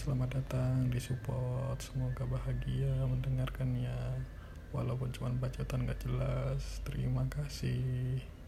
Selamat datang di Support, semoga bahagia mendengarkannya. Walaupun cuma bacotan gak jelas, terima kasih.